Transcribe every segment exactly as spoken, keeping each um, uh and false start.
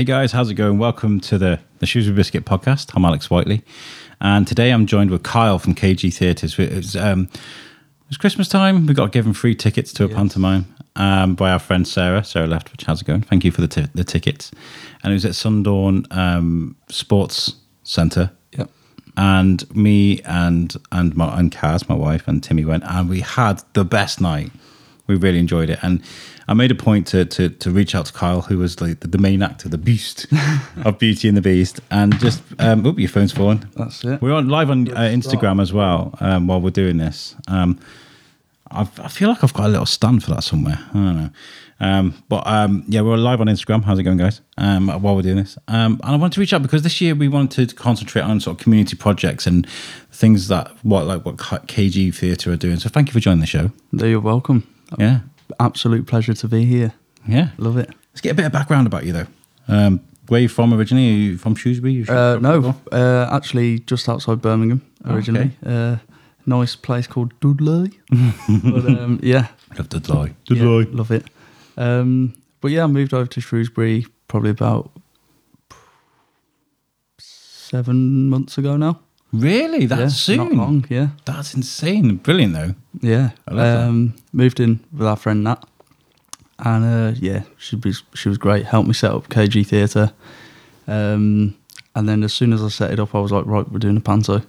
Hey guys, how's it going? Welcome to the, the Shrewsbury Biscuit podcast. I'm Alex Whiteley, and today I'm joined with Kyle from K G Theatres. It was, um, it was Christmas time. We got given free tickets to a yes. pantomime um, by our friend Sarah, Sarah Leftwich. How's it going? Thank you for the t- the tickets. And it was at Sundorne um, Sports Centre. Yep. And me and and my and Kaz, my wife, and Timmy went, and we had the best night. We really enjoyed it, and I made a point to to, to reach out to Kyle, who was the, the main actor, the beast of Beauty and the Beast, and just um, oh, your phone's fallen. That's it. We're on live on uh, Instagram as well um, while we're doing this. Um, I've, I feel like I've got a little stand for that somewhere. I don't know, um, but um, yeah, we're live on Instagram. How's it going, guys? Um, while we're doing this, um, and I wanted to reach out because this year we wanted to concentrate on sort of community projects and things that what like what K G Theatre are doing. So thank you for joining the show. You're welcome. Yeah, absolute pleasure to be here. Yeah, love it. Let's get a bit of background about you though. Um, where are you from originally? Are you from Shrewsbury? You uh, no, uh, actually just outside Birmingham originally. Okay. Uh, nice place called Dudley. but, um, yeah, love Dudley. Dudley, yeah, love it. Um, but yeah, I moved over to Shrewsbury probably about seven months ago now. Really? That yeah, soon? Not long, yeah. That's insane. Brilliant, though. Yeah. I love um, that. Moved in with our friend Nat. And uh, yeah, she was, she was great. Helped me set up K G Theatre. Um, and then as soon as I set it up, I was like, right, we're doing a panto.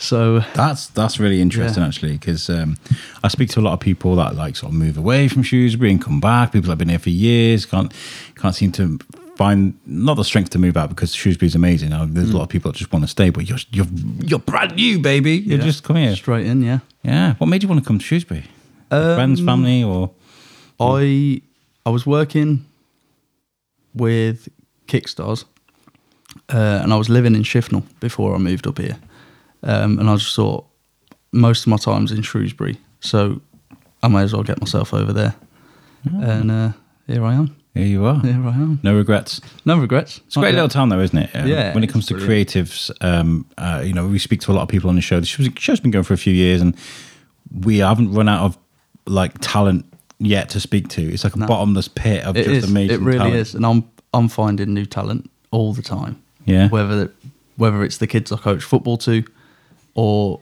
So that's that's really interesting yeah. actually, because um, I speak to a lot of people that like sort of move away from Shrewsbury and come back. People that have been here for years can't can't seem to find not the strength to move out because Shrewsbury's amazing. I mean, there's mm. a lot of people that just want to stay, but you're you're you're brand new, baby. You're yeah. just come here straight in, yeah, yeah. What made you want to come to Shrewsbury? Um, Friends, family, or I I was working with Kickstars, uh, and I was living in Shifnal before I moved up here. Um, and I just thought, most of my time's in Shrewsbury, so I may as well get myself over there. Oh. And uh, here I am. Here you are. Here I am. No regrets. No regrets. It's a great little town, though, isn't it? Um, yeah. When it comes to brilliant. creatives, um, uh, you know, we speak to a lot of people on the show. The show's been going for a few years, and we haven't run out of like talent yet to speak to. It's like a no. bottomless pit of it just is. amazing. It really talent. is, and I'm I'm finding new talent all the time. Yeah. Whether whether it's the kids I coach football to, or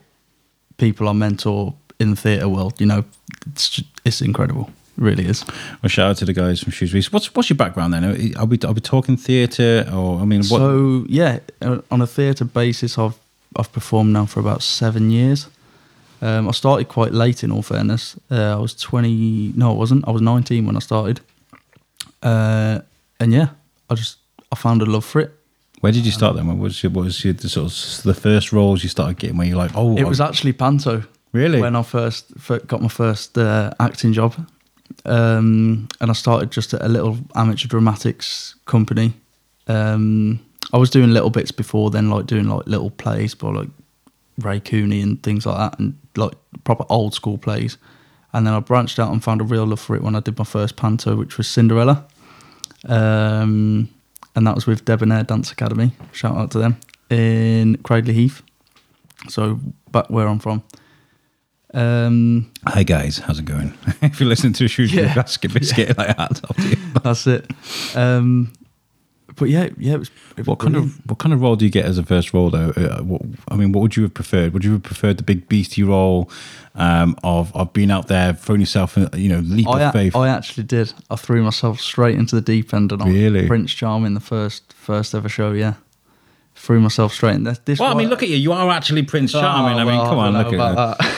people I mentor in the theatre world, you know, it's, just, it's incredible. It really is. Well, shout out to the guys from Shrewsbury. So what's what's your background then? Are, are we are we talking theatre, or I mean, what? So yeah, on a theatre basis, I've I've performed now for about seven years. Um, I started quite late, in all fairness. Uh, I was twenty. No, I wasn't. I was nineteen when I started. Uh, and yeah, I just I found a love for it. Where did you start then? What was your, what was your, the sort of the first roles you started getting where you're like, oh, it was I'm... actually panto. Really? When I first got my first uh, acting job, um, and I started just at a little amateur dramatics company. Um, I was doing little bits before then, like doing like little plays by like Ray Cooney and things like that, and like proper old school plays. And then I branched out and found a real love for it when I did my first panto, which was Cinderella. Um, And that was with Debonair Dance Academy, shout out to them, in Cradley Heath. So back where I'm from. Um, Hi guys, how's it going? If you're listening to a Shrewsbury yeah, Basket Biscuit yeah. like that, that's it. Um, but yeah, yeah. It was, it what was kind brilliant. of what kind of role do you get as a first role though? Uh, what, I mean, what would you have preferred? Would you have preferred the big beastie role um, of of being out there, throwing yourself, in, you know, leap I, of faith? I actually did. I threw myself straight into the deep end, and really? I'm Prince Charming, the first first ever show. Yeah, threw myself straight in. This, this well, I mean, look at you. You are actually Prince Charming. Oh, well, I mean, come I on, look at you.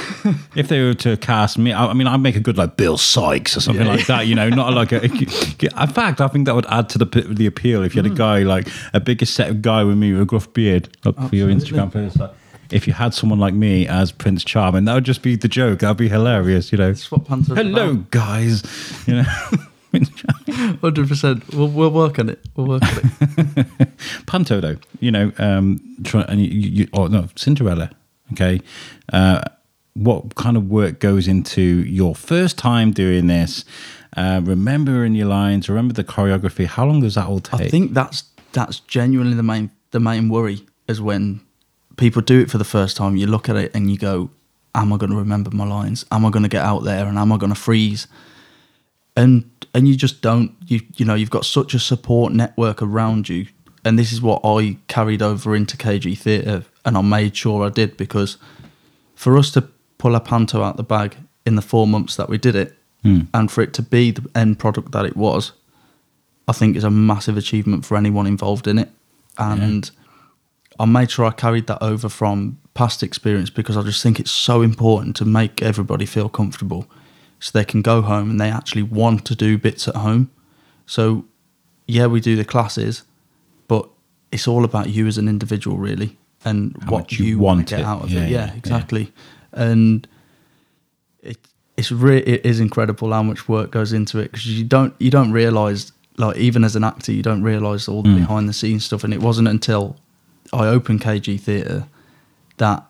If they were to cast me, I, I mean, I'd make a good like Bill Sykes or something yeah. like that. You know, not like a. In fact, I think that would add to the the appeal if you had mm. a guy like a bigger set of guy with me with a gruff beard. Look Absolutely. for your Instagram post. If you had someone like me as Prince Charming, that would just be the joke. That'd be hilarious. You know, hello about. guys. You know. one hundred percent We'll, we'll work on it. We'll work on it. Panto, though, you know, um, try, and you, you, or no, Cinderella. Okay, uh, what kind of work goes into your first time doing this? Uh, remembering your lines, remember the choreography. How long does that all take? I think that's that's genuinely the main the main worry is when people do it for the first time. You look at it and you go, "Am I going to remember my lines? Am I going to get out there? And am I going to freeze?" and and you just don't, you you know, you've got such a support network around you. And this is what I carried over into K G Theatre, and I made sure I did, because for us to pull a panto out the bag in the four months that we did it, mm. and for it to be the end product that it was, I think is a massive achievement for anyone involved in it. And yeah. I made sure I carried that over from past experience, because I just think it's so important to make everybody feel comfortable so they can go home and they actually want to do bits at home. So, yeah, we do the classes, but it's all about you as an individual, really, and How what you, you want to get it. out of yeah, it. Yeah, exactly. Yeah. And it it's re- it is incredible how much work goes into it, because you don't you don't realise, like, even as an actor, you don't realise all the mm. behind the scenes stuff. And it wasn't until I opened K G Theatre that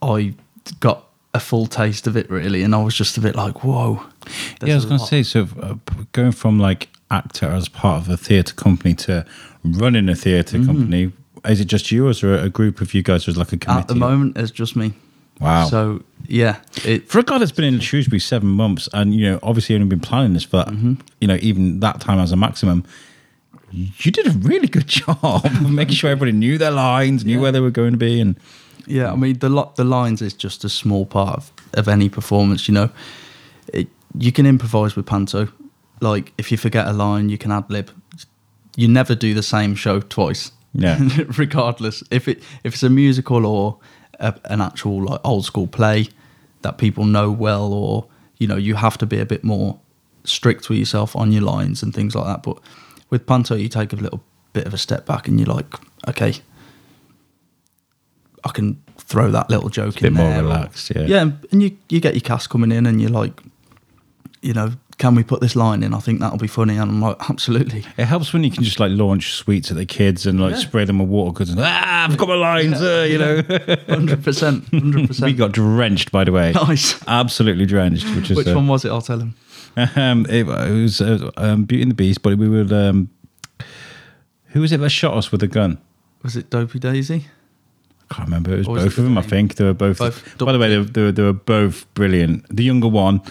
I got a full taste of it, really, and I was just a bit like, whoa. Yeah, I was going to say, so uh, going from like actor as part of a theatre company to running a theatre mm. company, is it just you, or is there a group of you guys who's like a committee? At the moment, it's just me. Wow. So, yeah. It, for a guy that's been in Shrewsbury seven months and, you know, obviously only been planning this for, mm-hmm. you know, even that time as a maximum, you did a really good job of making sure everybody knew their lines, knew yeah. where they were going to be. And yeah, I mean, the lo- the lines is just a small part of, of any performance, you know. It, you can improvise with panto. Like, if you forget a line, you can ad-lib. You never do the same show twice. Yeah. Regardless. If it if it's a musical or a, an actual like old school play that people know well, or, you know, you have to be a bit more strict with yourself on your lines and things like that. But with panto, you take a little bit of a step back and you're like, okay, I can throw that little joke in there. A bit more relaxed, yeah. Yeah, and you, you get your cast coming in and you're like, you know, can we put this line in? I think that'll be funny. And I'm like, absolutely. It helps when you can just like launch sweets at the kids and like yeah. spray them with water goods and ah, I've got my lines, yeah. uh, you yeah. know. one hundred percent, one hundred percent. We got drenched, by the way. Nice. Absolutely drenched. Which, is, which uh, one was it? I'll tell him. Um, it, it was uh, um, Beauty and the Beast, but we would, um, who was it that shot us with a gun? Was it Dopey Daisy? I can't remember. It was or both was it of them, name? I think. They were both, both by the way, they were, they, were, they were both brilliant. The younger one,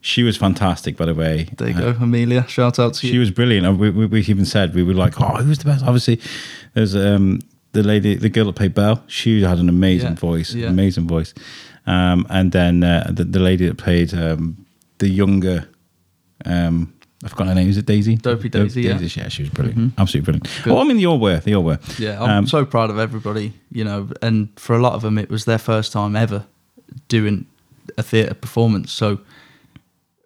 she was fantastic, by the way. There you uh, go, Amelia. Shout out to she you. She was brilliant. And we, we, we even said, we were like, oh, who's the best? Obviously, there's um, the lady, the girl that played Belle. She had an amazing yeah. voice, yeah. amazing voice. Um, and then uh, the, the lady that played um, the younger, um, I've forgotten her name. Is it Daisy? Dopey Daisy, Dope, yeah. Daisy, yeah, she was brilliant. Mm-hmm. Absolutely brilliant. Good. Oh, I mean, they all were. They all were. Yeah, I'm um, so proud of everybody, you know. And for a lot of them, it was their first time ever doing a theatre performance. So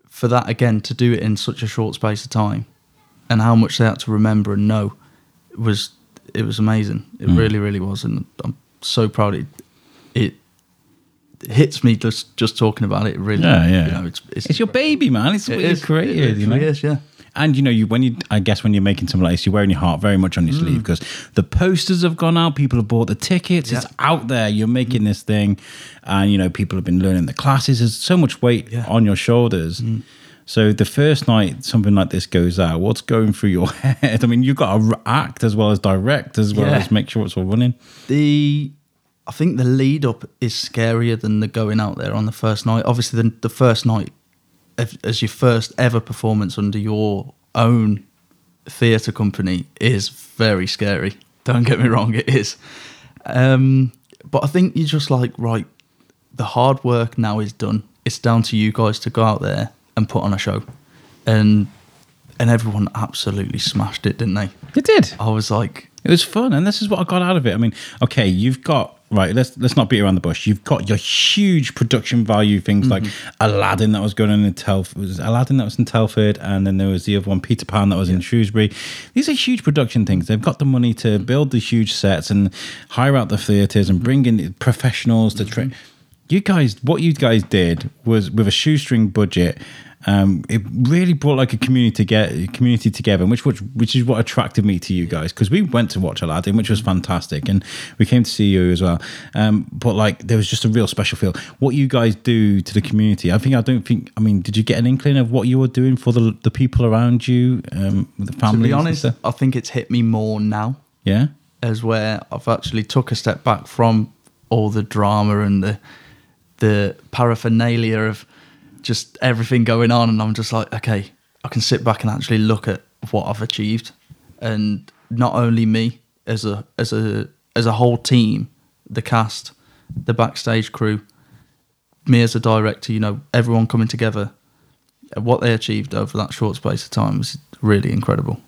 for that, again, to do it in such a short space of time and how much they had to remember and know, was it was amazing. It mm. really, really was. And I'm so proud. It, it hits me just, just talking about it, really. Yeah, yeah. You know, it's, it's, it's your baby, man. It's it what is, you created, you know. It is, yeah. And, you know, you when you, I guess when you're making something like this, you're wearing your heart very much on your mm. sleeve, because the posters have gone out, people have bought the tickets, yeah. it's out there, you're making mm. this thing, and, you know, people have been learning the classes, there's so much weight yeah. on your shoulders. Mm. So the first night something like this goes out, what's going through your head? I mean, you've got to act as well as direct, as well yeah. as make sure it's all running. The... I think the lead up is scarier than the going out there on the first night. Obviously, the, the first night as your first ever performance under your own theatre company is very scary. Don't get me wrong, it is. Um, but I think you're just like, right, the hard work now is done. It's down to you guys to go out there and put on a show. And and everyone absolutely smashed it, didn't they? They did. I was like... It was fun, and this is what I got out of it. I mean, okay, you've got... Right, let's let's not beat around the bush. You've got your huge production value things mm-hmm. like Aladdin that was going on in Telford. Was Aladdin that was in Telford, and then there was the other one, Peter Pan, that was yeah. in Shrewsbury. These are huge production things. They've got the money to build the huge sets and hire out the theatres and bring in professionals to train. You guys, what you guys did was with a shoestring budget. Um, it really brought like a community together, community together, which which which is what attracted me to you guys, because we went to watch Aladdin, which was fantastic, and we came to see you as well. Um, but like there was just a real special feel. What you guys do to the community, I think I don't think. I mean, did you get an inkling of what you were doing for the the people around you, um, the families? To be honest, I think it's hit me more now. Yeah, as where I've actually took a step back from all the drama and the the paraphernalia of just everything going on, and I'm just like, okay, I can sit back and actually look at what I've achieved, and not only me as a as a as a whole team, the cast, the backstage crew, me as a director, you know, everyone coming together. What they achieved over that short space of time was really incredible.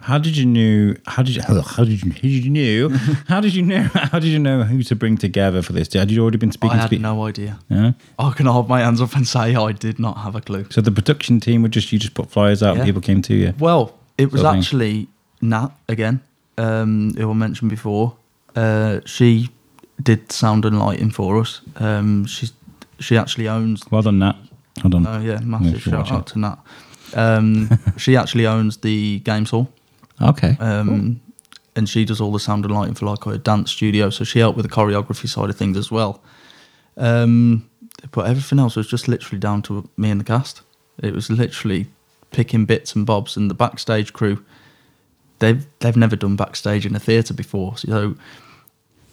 How did you know? How did you? How did you? How did you know? How did you know? How did you know who to bring together for this? Had you already been speaking? I had to people? no idea. Yeah? I can hold my hands up and say I did not have a clue. So the production team would just you just put flyers out yeah. and people came to you. Well, it was sort of actually thing. Nat again, um, who I mentioned before. Uh, she did sound and lighting for us. Um, she she actually owns. Well done, Nat. Hold on. Oh yeah, massive shout out to Nat. Um, she actually owns the Games Hall. Okay. Um, cool. And she does all the sound and lighting for like a dance studio, so she helped with the choreography side of things as well. Um, but everything else was just literally down to me and the cast. It was literally picking bits and bobs, and the backstage crew. They've they've never done backstage in a theatre before, so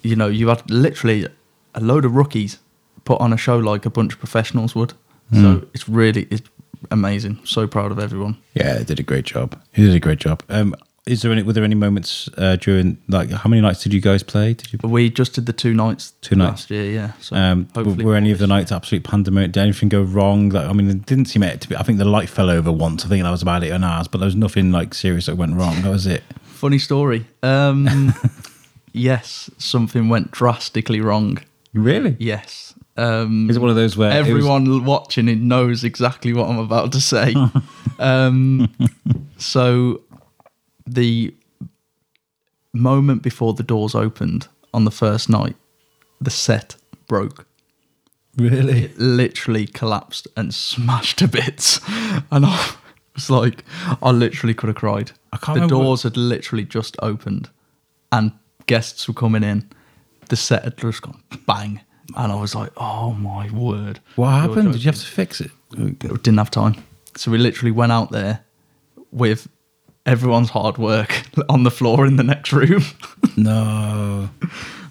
you know you had literally a load of rookies put on a show like a bunch of professionals would. Mm. So it's really it's amazing. So proud of everyone. Yeah, they did a great job. They did a great job. Um, Is there any? Were there any moments uh, during like how many nights did you guys play? Did you? We just did the two nights. Two nights last year, yeah. So um, hopefully were any of the nights absolute pandemonium? Did anything go wrong? Like, I mean, it didn't seem it to be. I think the light fell over once. I think that was about it on ours, but there was nothing like serious that went wrong. That was it. Funny story. Um, yes, something went drastically wrong. Really? Yes. Um, Is it one of those where everyone was... watching it knows exactly what I'm about to say? um, so. The moment before the doors opened on the first night, the set broke. Really? It literally collapsed and smashed to bits. And I was like, I literally could have cried. I can't the doors what... had literally just opened and guests were coming in. The set had just gone bang. And I was like, oh my word. What happened? Did you have to fix it? Didn't have time. So we literally went out there with... everyone's hard work on the floor in the next room. No.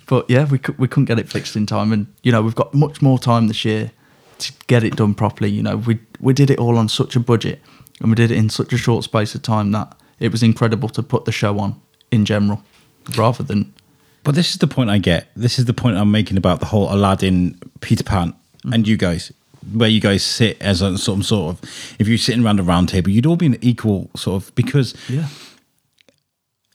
But yeah, we, we couldn't get it fixed in time. And, you know, we've got much more time this year to get it done properly. You know, we we did it all on such a budget and we did it in such a short space of time that it was incredible to put the show on in general rather than... But this is the point I get. This is the point I'm making about the whole Aladdin, Peter Pan mm-hmm. and you guys. Where you guys sit as a some sort of, if you're sitting around a round table, you'd all be an equal sort of, because yeah.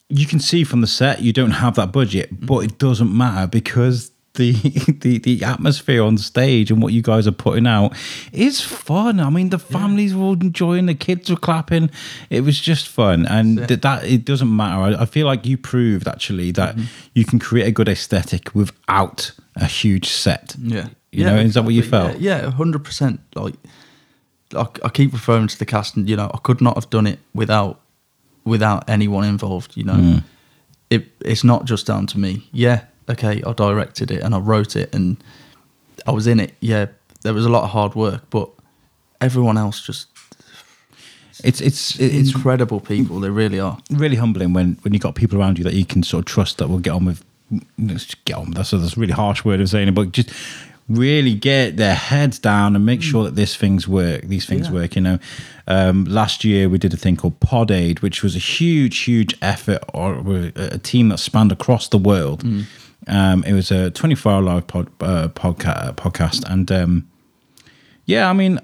you can see from the set, you don't have that budget, mm-hmm. but it doesn't matter because the, the, the atmosphere on stage and what you guys are putting out is fun. I mean, the families yeah. were all enjoying, the kids were clapping. It was just fun. And yeah. th- that, it doesn't matter. I, I feel like you proved actually that mm-hmm. you can create a good aesthetic without a huge set. Yeah. You yeah, know, exactly. Is that what you felt? Yeah, yeah, one hundred percent. Like, I, I keep referring to the cast, and you know, I could not have done it without without anyone involved. You know, mm. it it's not just down to me. Yeah, okay, I directed it and I wrote it and I was in it. Yeah, there was a lot of hard work, but everyone else just it's it's it's incredible people. They really are. Really humbling when when you got people around you that you can sort of trust that will get on with. Let's just get on. That's a, that's a really harsh word of saying it, but just. Really get their heads down and make sure that these things work. These things yeah. work, you know. Um, last year we did a thing called Pod Aid, which was a huge, huge effort, or a team that spanned across the world. Mm. Um, it was a twenty-four hour live pod, uh, podca- podcast, and um, yeah, I mean,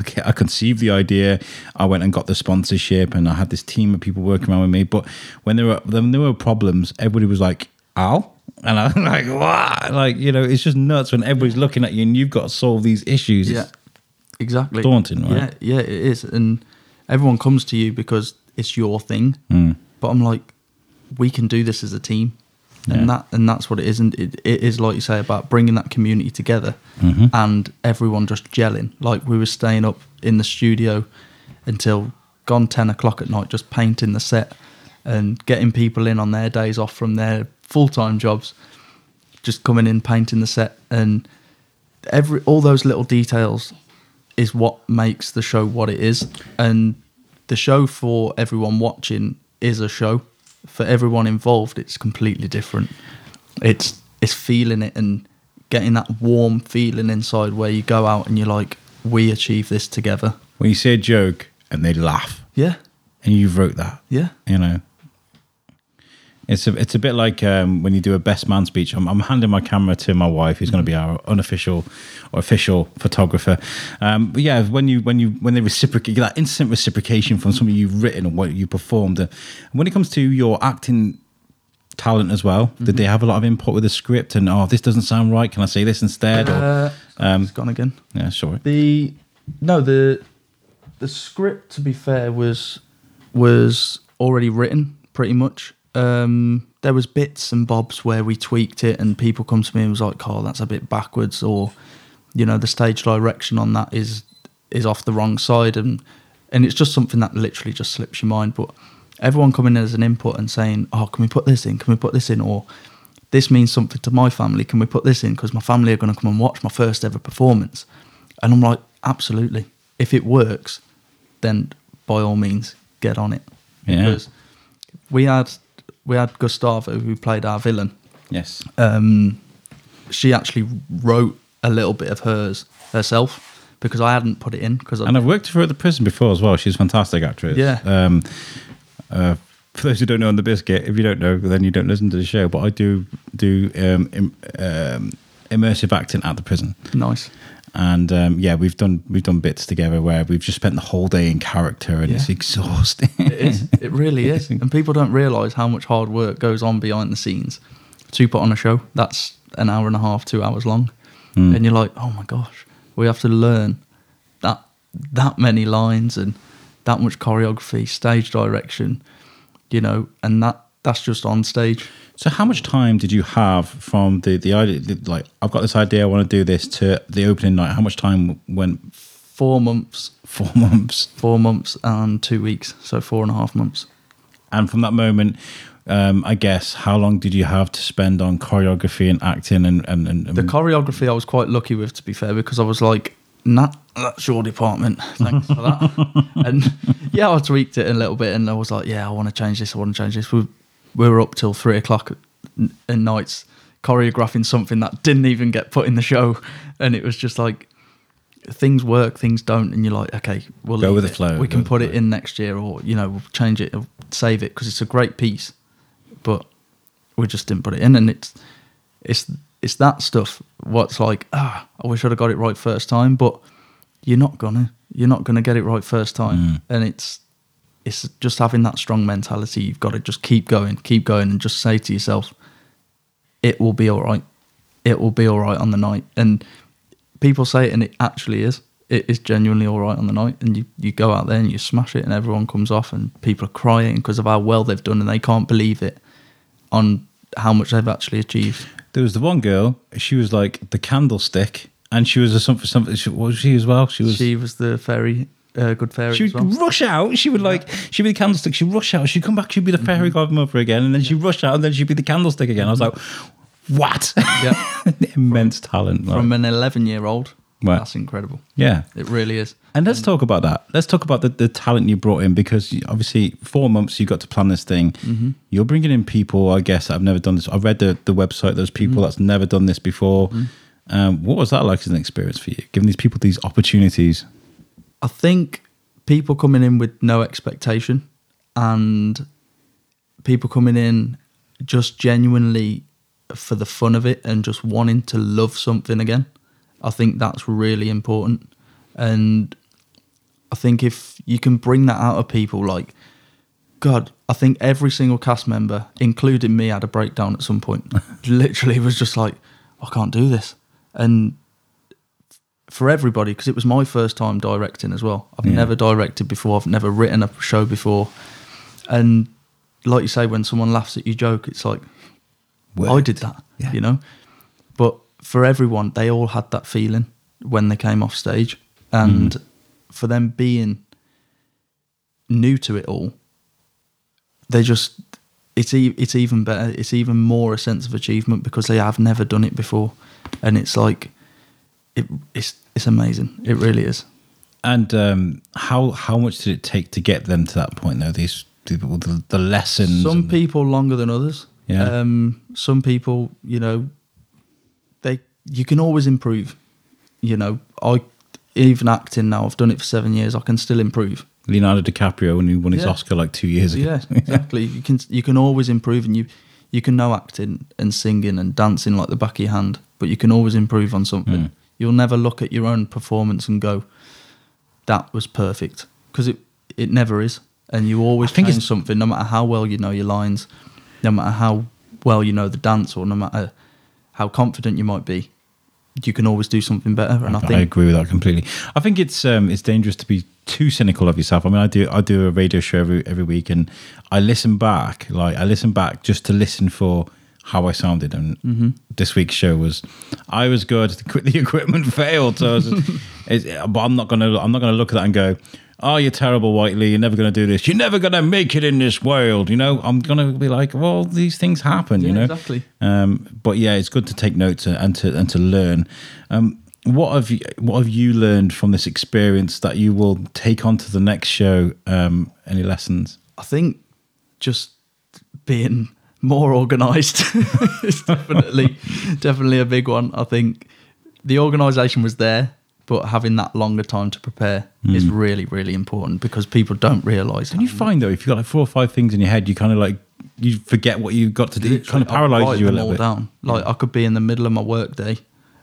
okay, I conceived the idea. I went and got the sponsorship, and I had this team of people working around with me. But when there were when there were problems, everybody was like, "Ow." And I'm like, wow, like, you know, it's just nuts when everybody's looking at you and you've got to solve these issues. Yeah, it's exactly. Daunting, right? Yeah, yeah, it is. And everyone comes to you because it's your thing. Mm. But I'm like, we can do this as a team. Yeah. And that and that's what it is. And it, it is, like you say, about bringing that community together mm-hmm. and everyone just gelling. Like we were staying up in the studio until gone ten o'clock at night, just painting the set and getting people in on their days off from their full-time jobs, just coming in, painting the set, and every all those little details is what makes the show what it is. And the show for everyone watching is a show. For everyone involved, it's completely different. It's it's feeling it and getting that warm feeling inside where you go out and you're like, we achieve this together. When you say a joke and they laugh. Yeah. And you wrote that. Yeah. You know. It's a, it's a bit like um, when you do a best man speech. I'm, I'm handing my camera to my wife, who's going to be our unofficial or official photographer. Um, but yeah, when you when you when they reciprocate, you get that instant reciprocation from something you've written and what you performed. And when it comes to your acting talent as well, mm-hmm. did they have a lot of input with the script? And oh, this doesn't sound right. Can I say this instead? Or, uh, um, it's gone again. Yeah, sorry. The no the the script, to be fair, was was already written pretty much. Um, there was bits and bobs where we tweaked it and people come to me and was like, Carl, that's a bit backwards, or, you know, the stage direction on that is is off the wrong side, and and it's just something that literally just slips your mind. But everyone coming in as an input and saying, oh, can we put this in, can we put this in, or this means something to my family, can we put this in, because my family are going to come and watch my first ever performance. And I'm like, absolutely, if it works, then by all means get on it. Yeah. Because we had We had Gustavo, who played our villain. Yes. Um, she actually wrote a little bit of hers herself, because I hadn't put it in. Cause and I, I've worked for her at the prison before as well. She's a fantastic actress. Yeah. Um, uh, for those who don't know on The Biscuit, if you don't know, then you don't listen to the show. But I do do um, im- um, immersive acting at the prison. Nice. And um, yeah, we've done we've done bits together where we've just spent the whole day in character, and yeah. It's exhausting. It is. It really is. And people don't realise how much hard work goes on behind the scenes to put on a show that's an hour and a half, two hours long. Mm. And you're like, oh my gosh, we have to learn that that many lines and that much choreography, stage direction, you know, and that that's just on stage. So how much time did you have from the, the idea, the, like, I've got this idea, I want to do this, to the opening night? How much time went? Four months. Four months. Four months and two weeks, so four and a half months. And from that moment, um, I guess, how long did you have to spend on choreography and acting? And, and, and, and the choreography I was quite lucky with, to be fair, because I was like, nah, that's your department, thanks for that. And yeah, I tweaked it a little bit and I was like, yeah, I want to change this, I want to change this. We've, We were up till three o'clock at nights choreographing something that didn't even get put in the show. And it was just like, things work, things don't. And you're like, okay, we'll go with the flow. We can put it in next year, or, you know, we'll change it, or save it, because it's a great piece. But we just didn't put it in. And it's it's it's that stuff what's like, ah, I wish I'd have got it right first time. But you're not going to. You're not going to get it right first time. Mm. And it's... It's just having that strong mentality. You've got to just keep going, keep going, and just say to yourself, it will be all right. It will be all right on the night. And people say it, and it actually is. It is genuinely all right on the night. And you, you go out there and you smash it, and everyone comes off, and people are crying because of how well they've done, and they can't believe it on how much they've actually achieved. There was the one girl, she was like the candlestick, and she was a something, something. She, what was she as well? She was, she was the fairy. Uh, good fairy. She would well. rush out. She would like. She'd be the candlestick. She'd rush out. She'd come back. She'd be the fairy godmother again, and then she'd rush out, and then she'd be the candlestick again. I was like, what? Yeah, immense from, talent like. From an eleven-year-old. Right. That's incredible. Yeah, it really is. And let's talk about that. Let's talk about the, the talent you brought in, because obviously four months you got to plan this thing. Mm-hmm. You're bringing in people. I guess I've never done this. I read the the website. There's people mm-hmm. that's never done this before. Mm-hmm. Um, what was that like as an experience for you? Giving these people these opportunities. I think people coming in with no expectation, and people coming in just genuinely for the fun of it and just wanting to love something again. I think that's really important. And I think if you can bring that out of people, like, God, I think every single cast member, including me, had a breakdown at some point. Literally was just like, I can't do this. And for everybody, because it was my first time directing as well. I've yeah. never directed before. I've never written a show before. And like you say, when someone laughs at your joke, it's like, Word. I did that, yeah. you know? But for everyone, they all had that feeling when they came off stage. And mm. for them being new to it all, they just, it's, e- it's even better. It's even more a sense of achievement, because they have never done it before. And it's like, It, it's it's amazing. It really is. And um, how how much did it take to get them to that point? Though these people, the, the lessons. Some people longer than others. Yeah. Um, some people, you know, they you can always improve. You know, I even acting now, I've done it for seven years, I can still improve. Leonardo DiCaprio, when he won his yeah. Oscar like two years ago. Yeah, exactly. You can you can always improve, and you you can know acting and singing and dancing like the back of your hand, but you can always improve on something. Yeah. You'll never look at your own performance and go, that was perfect, because it, it never is. And you always I think change it's... something, no matter how well you know your lines, no matter how well you know the dance, or no matter how confident you might be, you can always do something better. And I, I think I agree with that completely. I think it's um, it's dangerous to be too cynical of yourself. I mean, I do I do a radio show every every week, and I listen back. Like I listen back just to listen for how I sounded. And mm-hmm. this week's show was I was good. The equipment failed, so I was just, it's, but I'm not gonna I'm not gonna look at that and go, oh, you're terrible, Whiteley, you're never going to do this, you're never going to make it in this world, you know? I'm going to be like, well, these things happen, yeah, you know? Exactly. Um, but yeah, it's good to take notes and to and to learn. Um, what have you, what have you learned from this experience that you will take on to the next show? Um, any lessons? I think just being more organised is definitely, definitely a big one. I think the organisation was there, but having that longer time to prepare mm. is really, really important, because people don't realise. And you find, though, if you've got like four or five things in your head, you kind of like, you forget what you've got to do. It kind of paralyses you a little bit. Down. Like I could be in the middle of my work day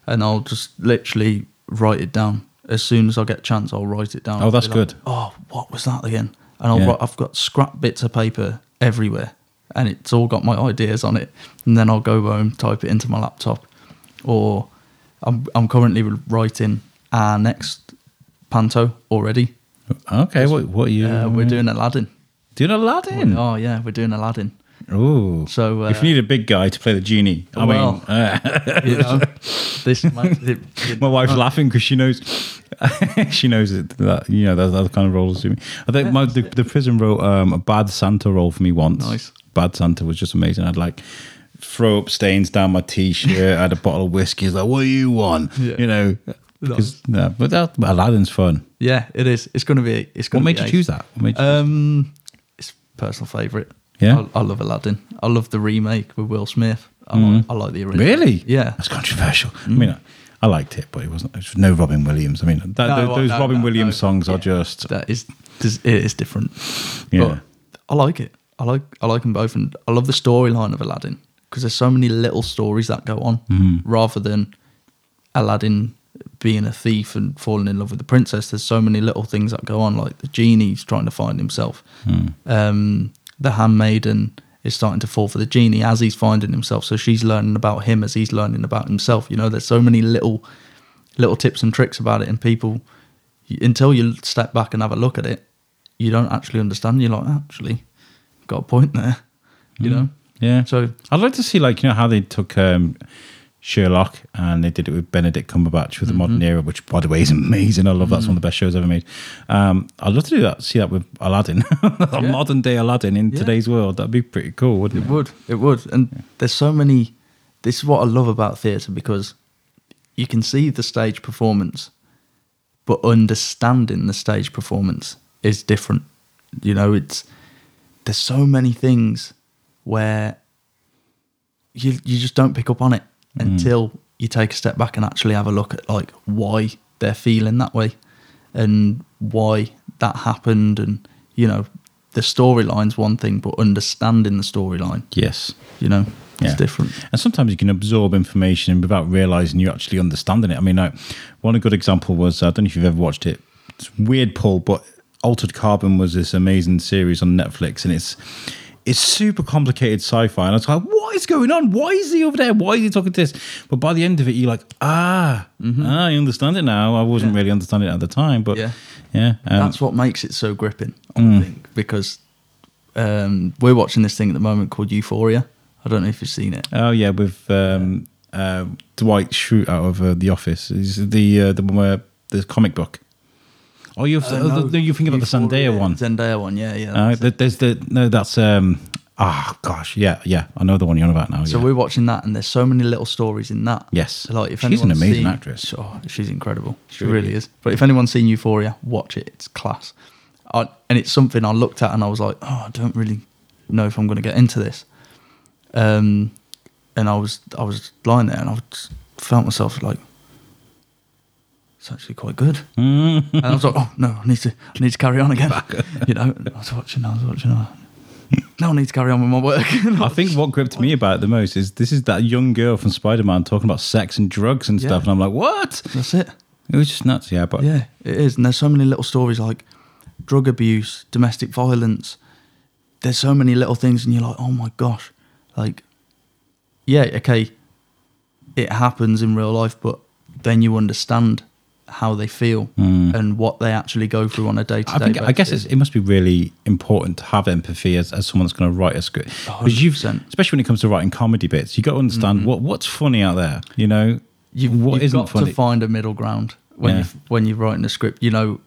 and I'll just literally write it down. As soon as I get a chance, I'll write it down. Oh, that's good. Like, oh, what was that again? And I'll yeah. write, I've got scrap bits of paper everywhere and it's all got my ideas on it. And then I'll go home, type it into my laptop. Or I'm I'm currently writing our next panto already. Okay, what, what are you... Uh, we're doing Aladdin. Doing Aladdin? Oh, yeah, we're doing Aladdin. Ooh. So, uh, if you need a big guy to play the genie, I well, mean... Uh, you know, this might, it, it, my wife's uh, laughing because she knows... she knows it, that, you know, that's the kind of roles to me. I think yeah, my, the, the prison wrote um, a Bad Santa role for me once. Nice. Bad Santa was just amazing. I'd like... throw up stains down my T-shirt. I had a bottle of whiskey. It's like, what do you want? Yeah. You know... Because no, but that, Aladdin's fun. Yeah, it is. It's going to be. It's going. What made you choose that? What made you um, it's personal favourite. Yeah, I, I love Aladdin. I love the remake with Will Smith. I, mm. like, I like the original. Really? Yeah, that's controversial. Mm. I mean, I, I liked it, but it wasn't. It was no Robin Williams. I mean, that, no, those, those no, Robin no, Williams no, songs yeah. are just that is. It is different. Yeah, but I like it. I like. I like them both, and I love the storyline of Aladdin, because there's so many little stories that go on mm. rather than Aladdin being a thief and falling in love with the princess. There's so many little things that go on, like the genie's trying to find himself. Mm. Um, the handmaiden is starting to fall for the genie as he's finding himself. So she's learning about him as he's learning about himself. You know, there's so many little, little tips and tricks about it. And people, until you step back and have a look at it, you don't actually understand. You're like, actually got a point there, you mm. know? Yeah. So I'd like to see, like, you know, how they took, um, Sherlock, and they did it with Benedict Cumberbatch with mm-hmm. the Modern Era, which, by the way, is amazing. I love mm-hmm. that's one of the best shows ever made. Um, I'd love to do that, see that with Aladdin, a yeah. modern day Aladdin in yeah. today's world. That'd be pretty cool, wouldn't it? It would, it would. And yeah. there's so many. This is what I love about theatre, because you can see the stage performance, but understanding the stage performance is different. You know, it's there's so many things where you you just don't pick up on it until mm. you take a step back and actually have a look at, like, why they're feeling that way and why that happened. And, you know, the storyline's one thing, but understanding the storyline, yes, you know, it's yeah. different. And sometimes you can absorb information without realizing you're actually understanding it. I mean, like, one good example was, I don't know if you've ever watched it, it's weird, Paul, but Altered Carbon was this amazing series on Netflix, and it's It's super complicated sci-fi. And I was like, what is going on? Why is he over there? Why is he talking to this? But by the end of it, you're like, ah, mm-hmm. ah I understand it now. I wasn't yeah. really understanding it at the time. But yeah, yeah um, that's what makes it so gripping, I mm. think, because um, we're watching this thing at the moment called Euphoria. I don't know if you've seen it. Oh, yeah, with um, uh, Dwight Schrute out of uh, The Office. He's the, uh, the one where the comic book. Oh, you've, uh, no, no, you think about the Zendaya yeah, one. Zendaya one, yeah, yeah. Uh, there's the no, that's um. Ah, oh, gosh, yeah, yeah. I know the one you're on about now. So yeah. we're watching that, and there's so many little stories in that. Yes, like if she's an amazing seen, actress. Oh, she's incredible. She, she really is. is. But if anyone's seen Euphoria, watch it. It's class. I, and it's something I looked at, and I was like, oh, I don't really know if I'm going to get into this. Um, and I was I was lying there, and I felt myself like, it's actually quite good. Mm. And I was like, oh, no, I need to I need to carry on again. You know, I was watching, I was watching. I, now I need to carry on with my work. I think what gripped me about it the most is this is that young girl from Spider-Man talking about sex and drugs and yeah. stuff. And I'm like, what? That's it. It was just nuts, yeah. But yeah, it is. And there's so many little stories like drug abuse, domestic violence. There's so many little things and you're like, oh my gosh. Like, yeah, okay, it happens in real life, but then you understand how they feel mm. and what they actually go through on a day-to-day I think, basis. I guess it's, it must be really important to have empathy as, as someone that's going to write a script. Because you've, especially when it comes to writing comedy bits, you've got to understand mm-hmm. what what's funny out there, you know? You've, what you've got funny? To find a middle ground when, yeah. you're, when you're writing a script. You know,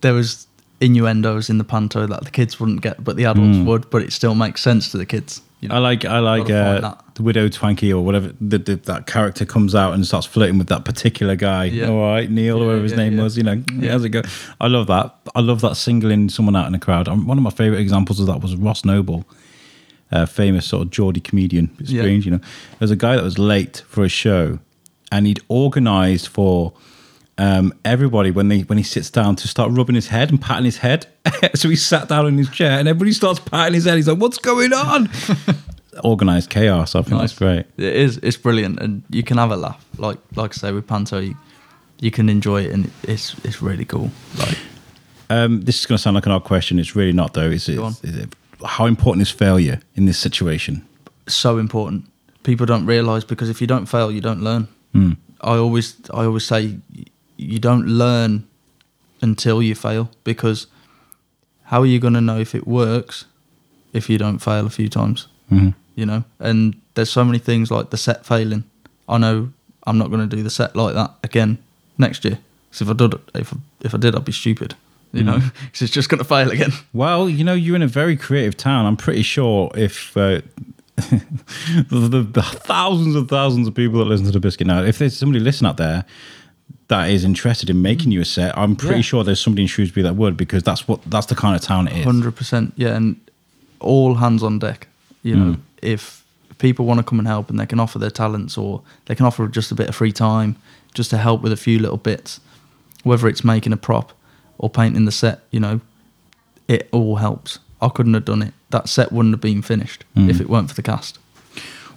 there was innuendos in the panto that the kids wouldn't get, but the adults mm. would, but it still makes sense to the kids. You know, I like I like uh, the Widow Twanky or whatever the, the, that character comes out and starts flirting with that particular guy. Yeah. All right, Neil, yeah, or whatever his yeah, name yeah. was. You know, yeah. how's it go? I love that. I love that singling someone out in a crowd. Um, one of my favourite examples of that was Ross Noble, a famous sort of Geordie comedian. It's yeah. strange, you know. There was a guy that was late for a show, and he'd organised for um, everybody when they when he sits down to start rubbing his head and patting his head. So he sat down in his chair and everybody starts patting his head. He's like, what's going on? Organised chaos. I think nice. That's great. It is. It's brilliant. And you can have a laugh. Like like I say, with panto, you, you can enjoy it and it's it's really cool. Like, um, this is going to sound like an odd question. It's really not, though. Is it, is it, how important is failure in this situation? So important. People don't realise, because if you don't fail, you don't learn. Mm. I always I always say you don't learn until you fail, because how are you going to know if it works if you don't fail a few times? Mm-hmm. You know, and there's so many things like the set failing. I know I'm not going to do the set like that again next year. So if I did, if if I did, I'd be stupid. You mm-hmm. know, because it's just going to fail again. Well, you know, you're in a very creative town. I'm pretty sure if uh, the, the, the thousands and thousands of people that listen to the Biscuit now, if there's somebody listening out there that is interested in making you a set, I'm pretty yeah. sure there's somebody in Shrewsbury that would, because that's what that's the kind of town it is. one hundred percent, yeah, and all hands on deck. You know, mm. if people want to come and help and they can offer their talents, or they can offer just a bit of free time just to help with a few little bits, whether it's making a prop or painting the set, you know, it all helps. I couldn't have done it. That set wouldn't have been finished mm. if it weren't for the cast.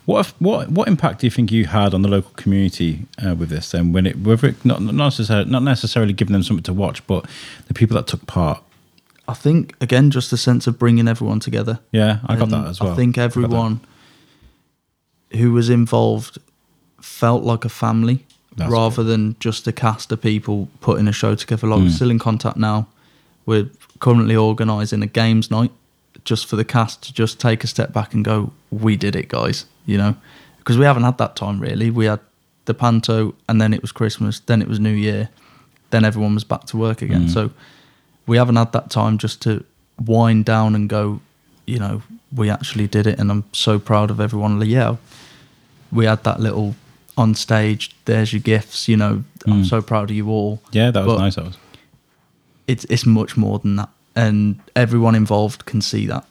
What if, what what impact do you think you had on the local community uh, with this? Then, when it whether it, not not necessarily, not necessarily giving them something to watch, but the people that took part. I think again, just the sense of bringing everyone together. Yeah, I and got that as well. I think everyone I who was involved felt like a family. That's rather good. Than just a cast of people putting a show together. Like mm. we're still in contact now. We're currently organising a games night just for the cast to just take a step back and go, we did it, guys. You know, because we haven't had that time really. We had the panto, and then it was Christmas, then it was New Year, then everyone was back to work again. Mm. So we haven't had that time just to wind down and go, you know, we actually did it, and I'm so proud of everyone. Like, yeah, we had that little on stage, there's your gifts, you know, mm. I'm so proud of you all. Yeah, that was but nice. That was. It's it's much more than that, and everyone involved can see that.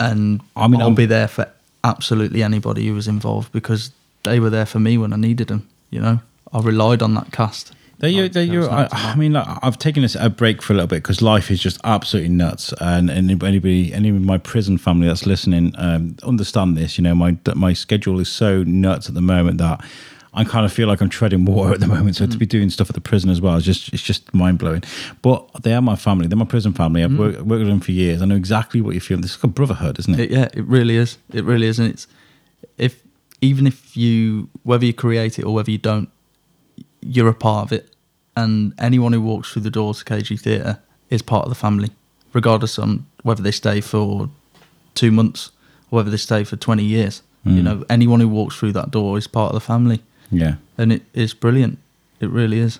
And I mean, I'll I'm- be there for absolutely anybody who was involved, because they were there for me when I needed them. You know, I relied on that cast. They, like, they, you, I, I mean, like, I've taken this, a break for a little bit, because life is just absolutely nuts. And, and anybody, any of my prison family that's listening, um, understand this. You know, my my schedule is so nuts at the moment that I kind of feel like I'm treading water at the moment. So mm. to be doing stuff at the prison as well is just it's just mind blowing. But they are my family. They're my prison family. I've mm. worked, worked with them for years. I know exactly what you're feeling. This is like a brotherhood, isn't it? it? Yeah, it really is. It really is, and it's if even if you whether you create it or whether you don't, you're a part of it. And anyone who walks through the door to K G Theatre is part of the family, regardless on whether they stay for two months or whether they stay for twenty years. Mm. You know, anyone who walks through that door is part of the family. Yeah. And it is brilliant. It really is.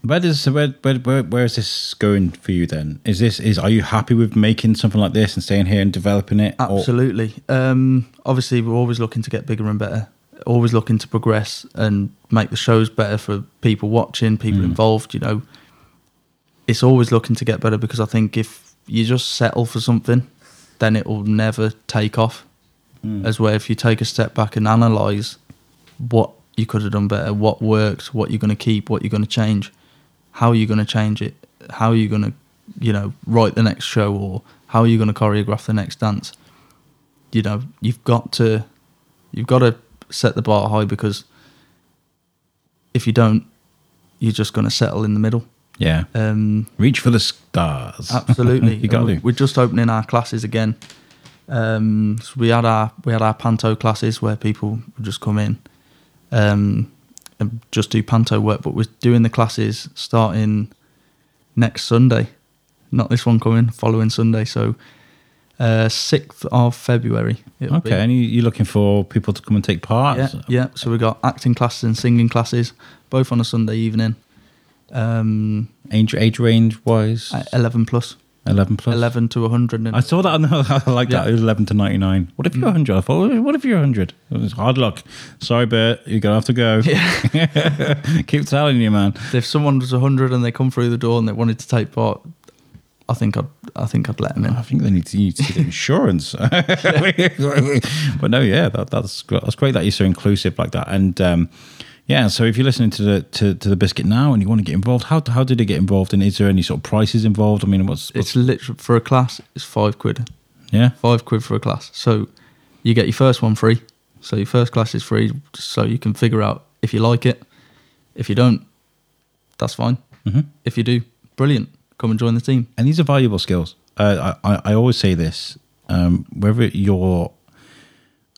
Where does where, where where is this going for you then? Is this is are you happy with making something like this and staying here and developing it? Absolutely. Um, obviously, we're always looking to get bigger and better. Always looking to progress and make the shows better for people watching, people mm. involved, you know. It's always looking to get better, because I think if you just settle for something, then it will never take off. Mm. As well, if you take a step back and analyse what you could have done better, what worked, what you're going to keep, what you're going to change, how are you going to change it, how are you going to, you know, write the next show, or how are you going to choreograph the next dance. You know, you've got to, you've got to set the bar high, because if you don't, you're just going to settle in the middle. Yeah. Um, reach for the stars. Absolutely. You got to. We're just opening our classes again. Um, so we had our we had our panto classes where people would just come in um, and just do panto work, but we're doing the classes starting next Sunday, not this one coming, following Sunday. So uh, sixth of February. Okay, be. And you're looking for people to come and take part? Yeah, yeah. So we've got acting classes and singing classes, both on a Sunday evening. Um, age, age range wise? eleven plus. eleven plus? eleven to one hundred. I saw that. I like that. Yeah. It was eleven to ninety-nine. What if you're one hundred? I thought, what if you're one hundred? It was hard luck. Sorry, Bert. You're going to have to go. Yeah. Keep telling you, man. If someone was one hundred and they come through the door and they wanted to take part, I think I'd, I think I'd let them in. I think they need to, need to get insurance. But no, yeah, that, that's, that's great that you're so inclusive like that. And, um, yeah, so if you're listening to the to, to the Biscuit now and you want to get involved, how how did it get involved, and is there any sort of prices involved? I mean, what's, what's it's literally for a class? It's five quid. Yeah, five quid for a class. So you get your first one free. So your first class is free. So you can figure out if you like it. If you don't, that's fine. Mm-hmm. If you do, brilliant. Come and join the team. And these are valuable skills. Uh, I, I I always say this. Um, whether you're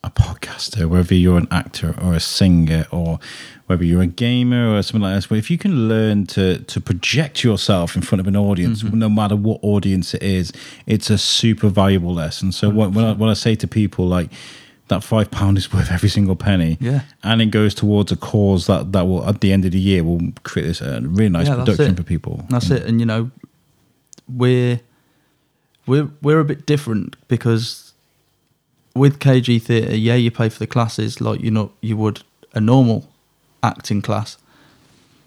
a podcaster, whether you're an actor or a singer, or whether you're a gamer or something like this, but if you can learn to to project yourself in front of an audience, mm-hmm. no matter what audience it is, it's a super valuable lesson. So what, when, I, when I say to people, like, that five pound is worth every single penny, yeah, and it goes towards a cause that, that will, at the end of the year, will create this uh, really nice yeah, production for people. That's yeah. it. And you know, we're we're we're a bit different because with K G Theatre, yeah, you pay for the classes like you know you would a normal acting class,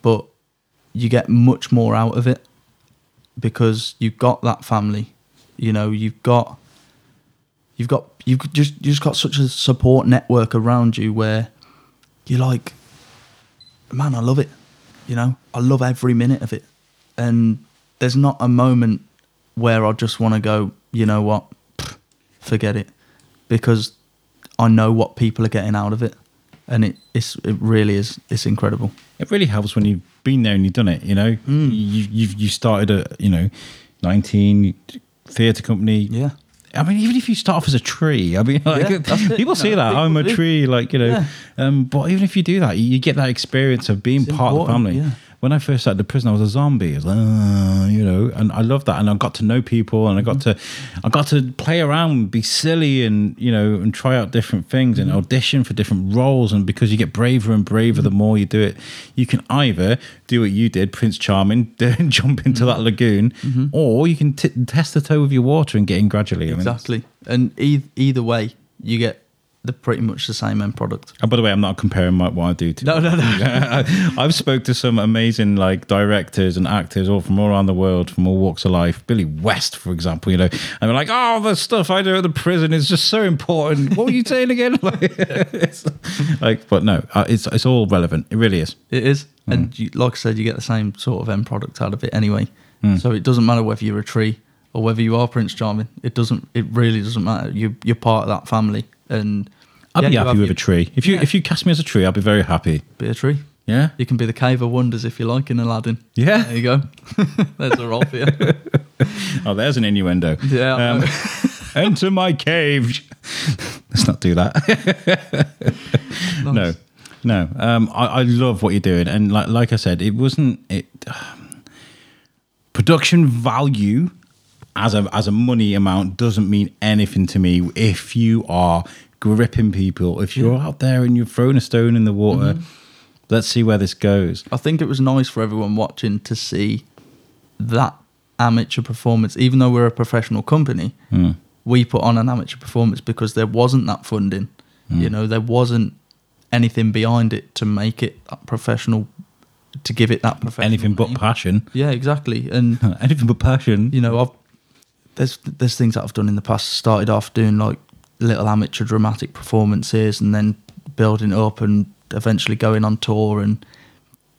but you get much more out of it because you've got that family. You know, you've got you've got you've just you just got such a support network around you where you're like, man, I love it. You know, I love every minute of it, and there's not a moment where I just want to go, you know what, forget it. Because I know what people are getting out of it, and it it's, it really is it's incredible. It really helps when you've been there and you've done it. You know, mm. you you've you started a you know, nineteen theatre company. Yeah, I mean, even if you start off as a tree, I mean, like, yeah, people see no, that I'm a do. tree, like you know. Yeah. Um, but even if you do that, you get that experience of being it's part of the family. Yeah. When I first started the prison, I was a zombie. I was like, oh, you know, and I loved that. And I got to know people, and I got mm-hmm. to, I got to play around, be silly, and you know, and try out different things, and audition for different roles. And because you get braver and braver, mm-hmm. the more you do it, you can either do what you did, Prince Charming, jump into mm-hmm. that lagoon, mm-hmm. or you can t- test the toe with your water and get in gradually. Exactly. I mean, and e- either way, you get. They're pretty much the same end product. And by the way, I'm not comparing my, what I do to... No, no, no. I, I've spoke to some amazing like directors and actors all from all around the world, from all walks of life. Billy West, for example, you know. And they're like, oh, the stuff I do at the prison is just so important. What were you saying again? Like, it's like, but no, it's it's all relevant. It really is. It is. Mm. And you, like I said, you get the same sort of end product out of it anyway. Mm. So it doesn't matter whether you're a tree or whether you are Prince Charming. It doesn't. It really doesn't matter. You, you're part of that family. And I'd yeah, be happy with your, a tree. If you yeah. if you cast me as a tree, I'd be very happy. Be a tree. Yeah. You can be the Cave of Wonders if you like in Aladdin. Yeah. There you go. There's a role for you. Oh, there's an innuendo. Yeah. Um, enter my cave. Let's not do that. Nice. No. No. Um, I, I love what you're doing. And like like I said, it wasn't... it um, production value... As a as a money amount doesn't mean anything to me if you are gripping people, if you're yeah. out there and you're throwing a stone in the water. Mm-hmm. Let's see where this goes. I think it was nice for everyone watching to see that amateur performance. Even though we're a professional company, mm. we put on an amateur performance because there wasn't that funding. Mm. You know, there wasn't anything behind it to make it that professional. To give it that professional anything but name. Passion. Yeah, exactly. And anything but passion. You know, I've. There's there's things that I've done in the past. Started off doing like little amateur dramatic performances and then building up and eventually going on tour. And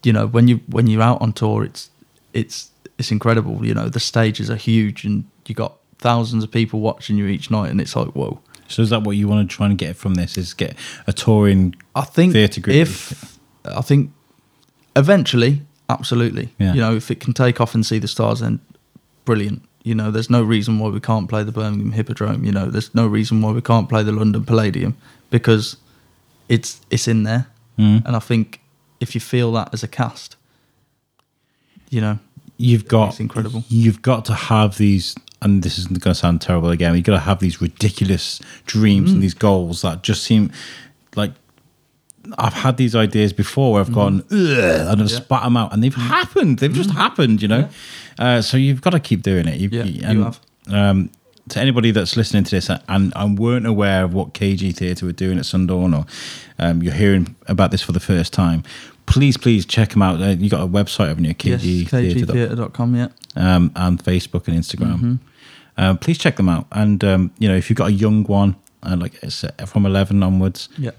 you know, when you when you're out on tour, it's it's it's incredible. You know, the stages are huge, and you got thousands of people watching you each night, and it's like, whoa. So is that what you want to try and get from this? Is get a touring I think theatre group? If I think eventually, absolutely. Yeah. You know, if it can take off and see the stars, then brilliant. You know, there's no reason why we can't play the Birmingham Hippodrome. You know, there's no reason why we can't play the London Palladium, because it's it's in there. Mm. And I think if you feel that as a cast, you know, you've got it's incredible. You've got to have these. And this isn't going to sound terrible again. You've got to have these ridiculous dreams mm. and these goals that just seem like I've had these ideas before where I've gone mm. and I've yeah. spat them out, and they've happened. They've mm. just happened, you know. Yeah. Uh, so you've got to keep doing it. You, yeah, you, and, you have. Um, to anybody that's listening to this and, and weren't aware of what K G Theatre were doing at Sundorne, or um, you're hearing about this for the first time, please, please check them out. Uh, you got a website, haven't you? K G Theatre dot com, yeah. Um, and Facebook and Instagram. Mm-hmm. Um, please check them out, and um, you know, if you've got a young one, and uh, like it's from eleven onwards, yeah,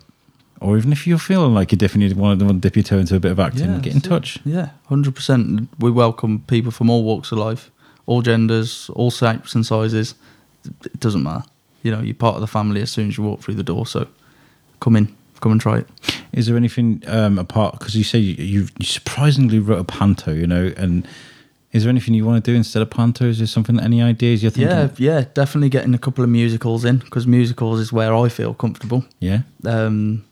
or even if you're feeling like you're different, you want to dip your toe into a bit of acting, yeah, get in touch. It. Yeah, hundred percent. We welcome people from all walks of life, all genders, all shapes and sizes. It doesn't matter. You know, you're part of the family as soon as you walk through the door. So come in, come and try it. Is there anything um, apart? Because you say you, you surprisingly wrote a panto, you know, and. Is there anything you want to do instead of panto? Is there something, any ideas you're thinking? Yeah, of? yeah, definitely getting a couple of musicals in, because musicals is where I feel comfortable. Yeah. Um,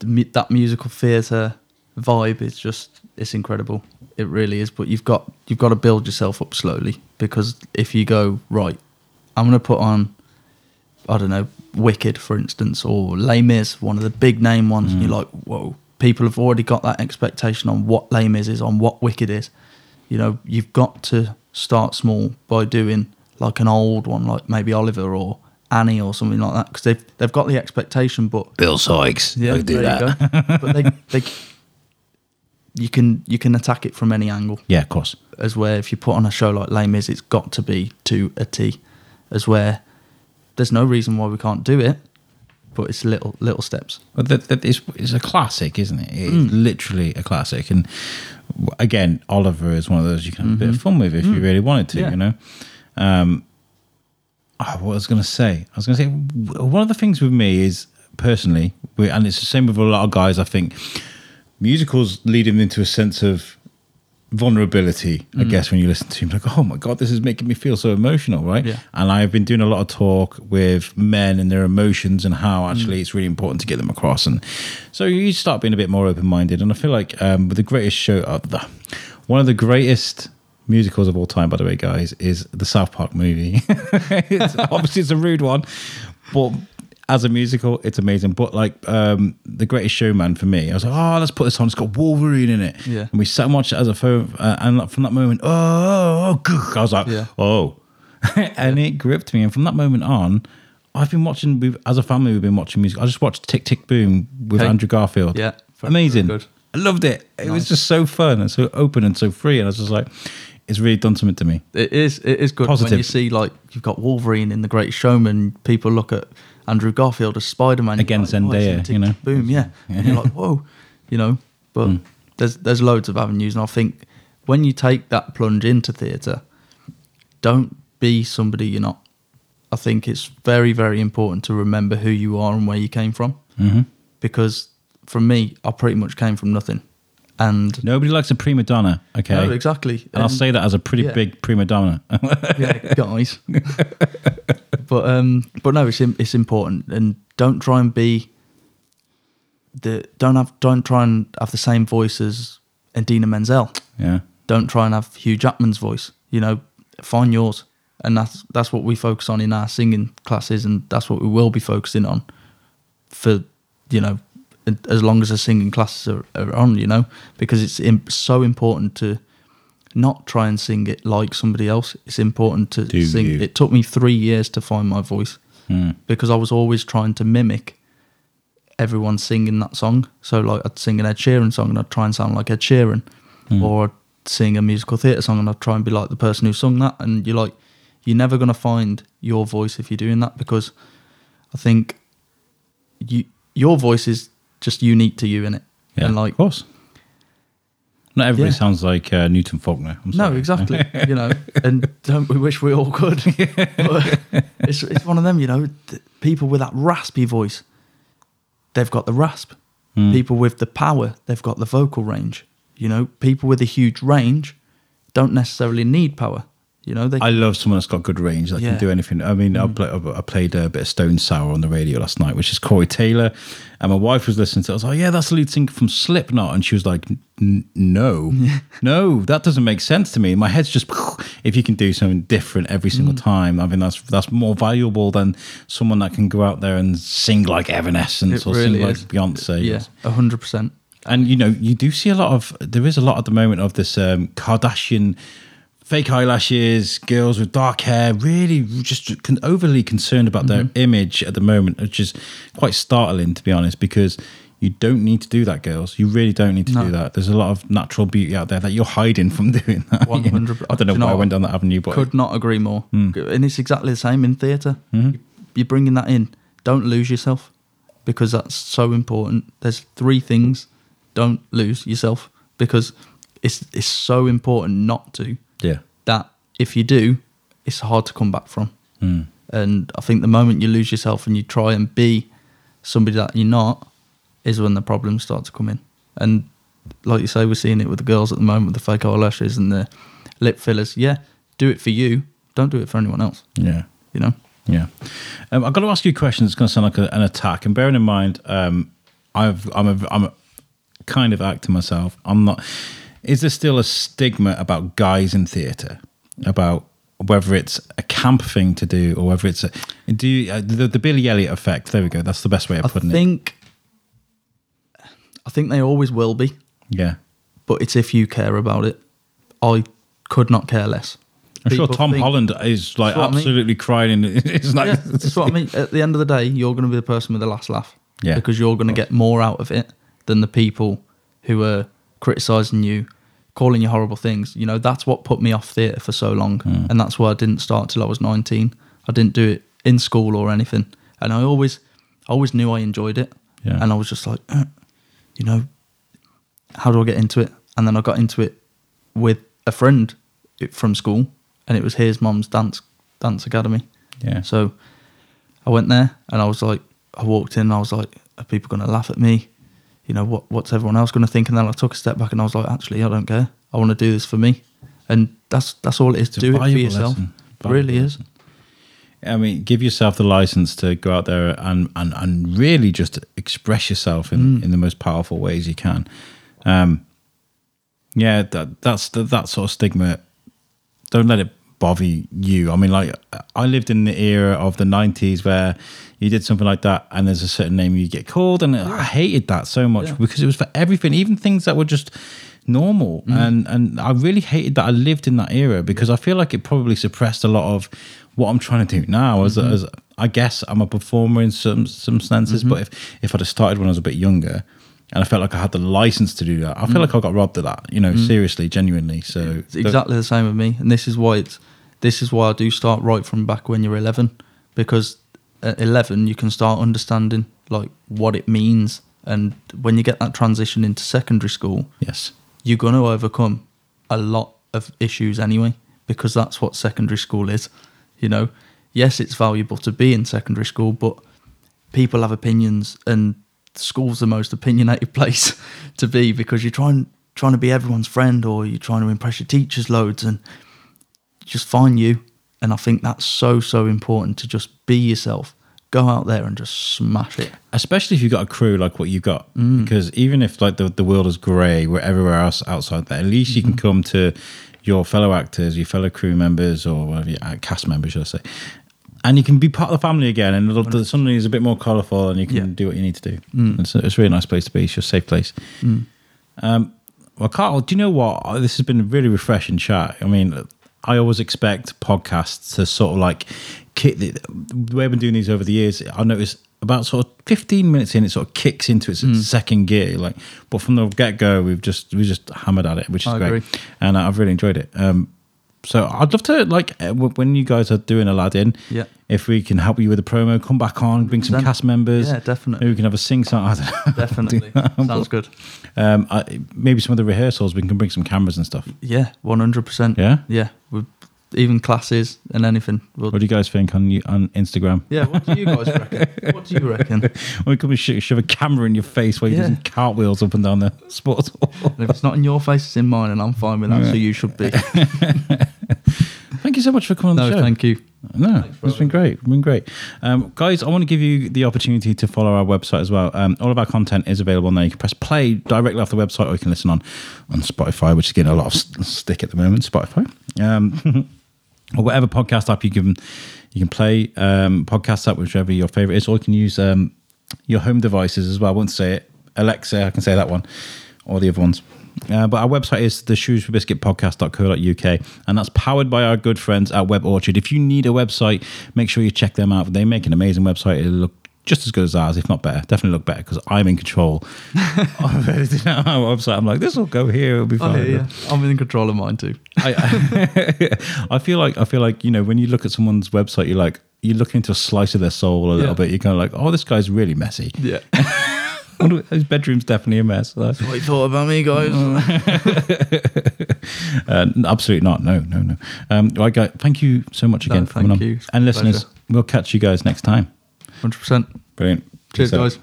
that musical theatre vibe is just, it's incredible. It really is. But you've got you've got to build yourself up slowly, because if you go, right, I'm going to put on, I don't know, Wicked, for instance, or Les Mis, one of the big name ones, mm. and you're like, whoa, people have already got that expectation on what Les Mis is, on what Wicked is. You know, you've got to start small by doing like an old one, like maybe Oliver or Annie or something like that, because they've, they've got the expectation, but... Bill Sykes, yeah, do that. You go. But they, they, you can you can attack it from any angle. Yeah, of course. As where if you put on a show like Les Mis, it's got to be to a T, as where there's no reason why we can't do it, but it's little little steps. But that, that is, it's a classic, isn't it? It's mm. literally a classic, and... Again, Oliver is one of those you can have mm-hmm. a bit of fun with if mm. you really wanted to, yeah. you know. Um, oh, what I was going to say, I was going to say, one of the things with me is, personally, we, and it's the same with a lot of guys, I think, musicals lead them into a sense of vulnerability, mm. I guess, when you listen to him. Like, oh my God, this is making me feel so emotional, right? Yeah. And I've been doing a lot of talk with men and their emotions and how actually mm. it's really important to get them across. And so you start being a bit more open-minded. And I feel like um, with the greatest show, uh, the, one of the greatest musicals of all time, by the way, guys, is the South Park movie. It's, obviously, it's a rude one, but... As a musical, it's amazing. But like um, The Greatest Showman for me, I was like, oh, let's put this on. It's got Wolverine in it. Yeah. And we sat and watched it as a phone. Uh, and from that moment, oh, oh I was like, yeah. oh. And it gripped me. And from that moment on, I've been watching, we've, as a family, we've been watching music. I just watched Tick, Tick, Boom with hey. Andrew Garfield. Yeah. Amazing. Good. I loved it. It nice. was just so fun and so open and so free. And I was just like... It's really done something to me. It is. It is good Positive. When you see, like, you've got Wolverine in The Greatest Showman. People look at Andrew Garfield as Spider-Man. Again, like, Zendaya, oh, you know. Boom, yeah. yeah. And you're like, whoa, you know. But mm. there's there's loads of avenues. And I think when you take that plunge into theatre, don't be somebody you're not. I think it's very, very important to remember who you are and where you came from. Mm-hmm. Because for me, I pretty much came from nothing. And nobody likes a prima donna, okay? No, exactly. And um, I'll say that as a pretty yeah. big prima donna. yeah, guys. but um, but no, it's it's important, and don't try and be the don't have don't try and have the same voice as Idina Menzel. Yeah. Don't try and have Hugh Jackman's voice. You know, find yours, and that's that's what we focus on in our singing classes, and that's what we will be focusing on for you know. as long as the singing classes are, are on, you know, because it's imp- so important to not try and sing it like somebody else. It's important to Do sing. You. It took me three years to find my voice mm. because I was always trying to mimic everyone singing that song. So like I'd sing an Ed Sheeran song and I'd try and sound like Ed Sheeran mm. or I'd sing a musical theatre song and I'd try and be like the person who sung that. And you're like, you're never going to find your voice if you're doing that, because I think you your voice is just unique to you, innit? Yeah, and like, of course. Not everybody yeah. sounds like uh, Newton Faulkner. I'm sorry. No, exactly. You know, and don't we wish we all could? But it's it's one of them, you know, th- people with that raspy voice, they've got the rasp. Mm. People with the power, they've got the vocal range. You know, people with a huge range don't necessarily need power. You know, they. I love someone that's got good range that yeah. can do anything. I mean, mm. I, play, I played a bit of Stone Sour on the radio last night, which is Corey Taylor, and my wife was listening to it. I was like, "Yeah, that's the lead singer from Slipknot," and she was like, "No, no, that doesn't make sense to me. My head's just if you can do something different every single mm. time. I mean, that's that's more valuable than someone that can go out there and sing like Evanescence it or really sing is. like Beyonce." Yeah, a hundred percent. And you know, you do see a lot of there is a lot at the moment of this um, Kardashian. Fake eyelashes, girls with dark hair, really just con- overly concerned about their mm-hmm. image at the moment, which is quite startling, to be honest, because you don't need to do that, girls. You really don't need to no. do that. There's a lot of natural beauty out there that you're hiding from doing that. one hundred percent You know? I don't know do why I went down that avenue, but... Could not agree more. Mm. And it's exactly the same in theatre. Mm-hmm. You're bringing that in. Don't lose yourself, because that's so important. There's three things. Don't lose yourself, because it's it's so important not to. Yeah, that if you do, it's hard to come back from. Mm. And I think the moment you lose yourself and you try and be somebody that you're not is when the problems start to come in. And like you say, we're seeing it with the girls at the moment with the fake eyelashes and the lip fillers. Yeah, do it for you. Don't do it for anyone else. Yeah. You know? Yeah. Um, I've got to ask you a question that's going to sound like a, an attack. And bearing in mind, um, I've, I'm, a, I'm a kind of actor myself. I'm not... Is there still a stigma about guys in theatre, about whether it's a camp thing to do or whether it's a do you, uh, the, the Billy Elliot effect? There we go. That's the best way of putting I think, it. I think they always will be. Yeah, but it's if you care about it. I could not care less. I'm People sure Tom think, Holland is like absolutely I mean. crying. It's like yeah, that's what I mean. At the end of the day, you're going to be the person with the last laugh. Yeah, because you're going to get more out of it than the people who are criticising you, calling you horrible things. You know, that's what put me off theatre for so long. Mm. And that's why I didn't start till I was nineteen. I didn't do it in school or anything. And I always I always knew I enjoyed it. Yeah. And I was just like, eh, you know, how do I get into it? And then I got into it with a friend from school, and it was Here's Mum's Dance Dance Academy. Yeah. So I went there and I was like, I walked in and I was like, are people going to laugh at me? You know, what? what's everyone else going to think? And then I took a step back and I was like, actually, I don't care. I want to do this for me. And that's that's all it is. It's do it for yourself. It really lesson. is. I mean, give yourself the license to go out there and, and, and really just express yourself in, mm. in the most powerful ways you can. Um, yeah, that, that's the, that sort of stigma. Don't let it bother you. I mean, like, I lived in the era of the nineties where you did something like that and there's a certain name you get called, and yeah. I hated that so much yeah. because it was for everything, even things that were just normal. Mm. And and I really hated that I lived in that era, because I feel like it probably suppressed a lot of what I'm trying to do now. As, mm-hmm. as I guess I'm a performer in some some senses, mm-hmm. but if, if I'd have started when I was a bit younger and I felt like I had the license to do that, I feel mm. like I got robbed of that, you know, mm. seriously, genuinely. So it's exactly the same with me. And this is why it's, this is why I do start right from back when you're eleven, because at eleven you can start understanding like what it means. And when you get that transition into secondary school, yes, you're going to overcome a lot of issues anyway, because that's what secondary school is. You know, yes, it's valuable to be in secondary school, but people have opinions, and school's the most opinionated place to be, because you're trying trying to be everyone's friend, or you're trying to impress your teachers loads, and just find you. And I think that's so so important, to just be yourself, go out there and just smash it, especially if you've got a crew like what you've got. Mm. Because even if like the, the world is grey, we're everywhere else outside that, at least you mm-hmm. can come to your fellow actors, your fellow crew members, or whatever, you, uh, cast members should I say, and you can be part of the family again, and it'll, suddenly it's a bit more colourful, and you can yeah. do what you need to do. Mm. It's, a, it's a really nice place to be. It's your safe place. Mm. Um, well, Carl, do you know what? This has been a really refreshing chat. I mean, I always expect podcasts to sort of like, kick the, the way I've been doing these over the years, I noticed about sort of fifteen minutes in, it sort of kicks into its mm. second gear. Like, but from the get-go, we've just we just hammered at it, which is I great. Agree. And I've really enjoyed it. Um, so I'd love to, like, when you guys are doing Aladdin, yeah. If we can help you with a promo, come back on, bring some then, cast members. Yeah, definitely. Maybe we can have a sing song. I don't know. Definitely. Sounds but, good. Um, I, maybe some of the rehearsals, we can bring some cameras and stuff. Yeah, one hundred percent. Yeah? Yeah. We've, even classes and anything. We'll, what do you guys think on you, on Instagram? Yeah, what do you guys reckon? What do you reckon? Well, can we sh- shove a camera in your face while you're yeah. doing cartwheels up and down the sports hall? And if it's not in your face, it's in mine, and I'm fine with that, yeah. so you should be. Thank you so much for coming no, on the show. No, thank you. No, Thanks, it's been great. It's been great. Um, guys, I want to give you the opportunity to follow our website as well. Um, all of our content is available on there. You can press play directly off the website, or you can listen on, on Spotify, which is getting a lot of st- stick at the moment, Spotify. Um, or whatever podcast app you can, you can play, um, podcast app, whichever your favourite is, or you can use um, your home devices as well. I won't say it. Alexa, I can say that one, or the other ones. Uh, but our website is the Shrewsbury Biscuit podcast dot co dot U K, and that's powered by our good friends at Web Orchard. If you need a website, make sure you check them out. They make an amazing website. It'll look just as good as ours, if not better. Definitely look better, because I'm in control of editing out our website. I'm like, this will go here, it'll be fine. Oh, yeah, yeah. I'm in control of mine too. I, I, I feel like I feel like you know, when you look at someone's website, you're like, you're looking into a slice of their soul a yeah. little bit. You're kind of like, oh, this guy's really messy. Yeah. His bedroom's definitely a mess. That's what he thought about me, guys. uh, absolutely not. No, no, no. Um, right, guys, thank you so much again no, for coming on. You. And listeners, pleasure. We'll catch you guys next time. one hundred percent. Brilliant. Cheers, guys.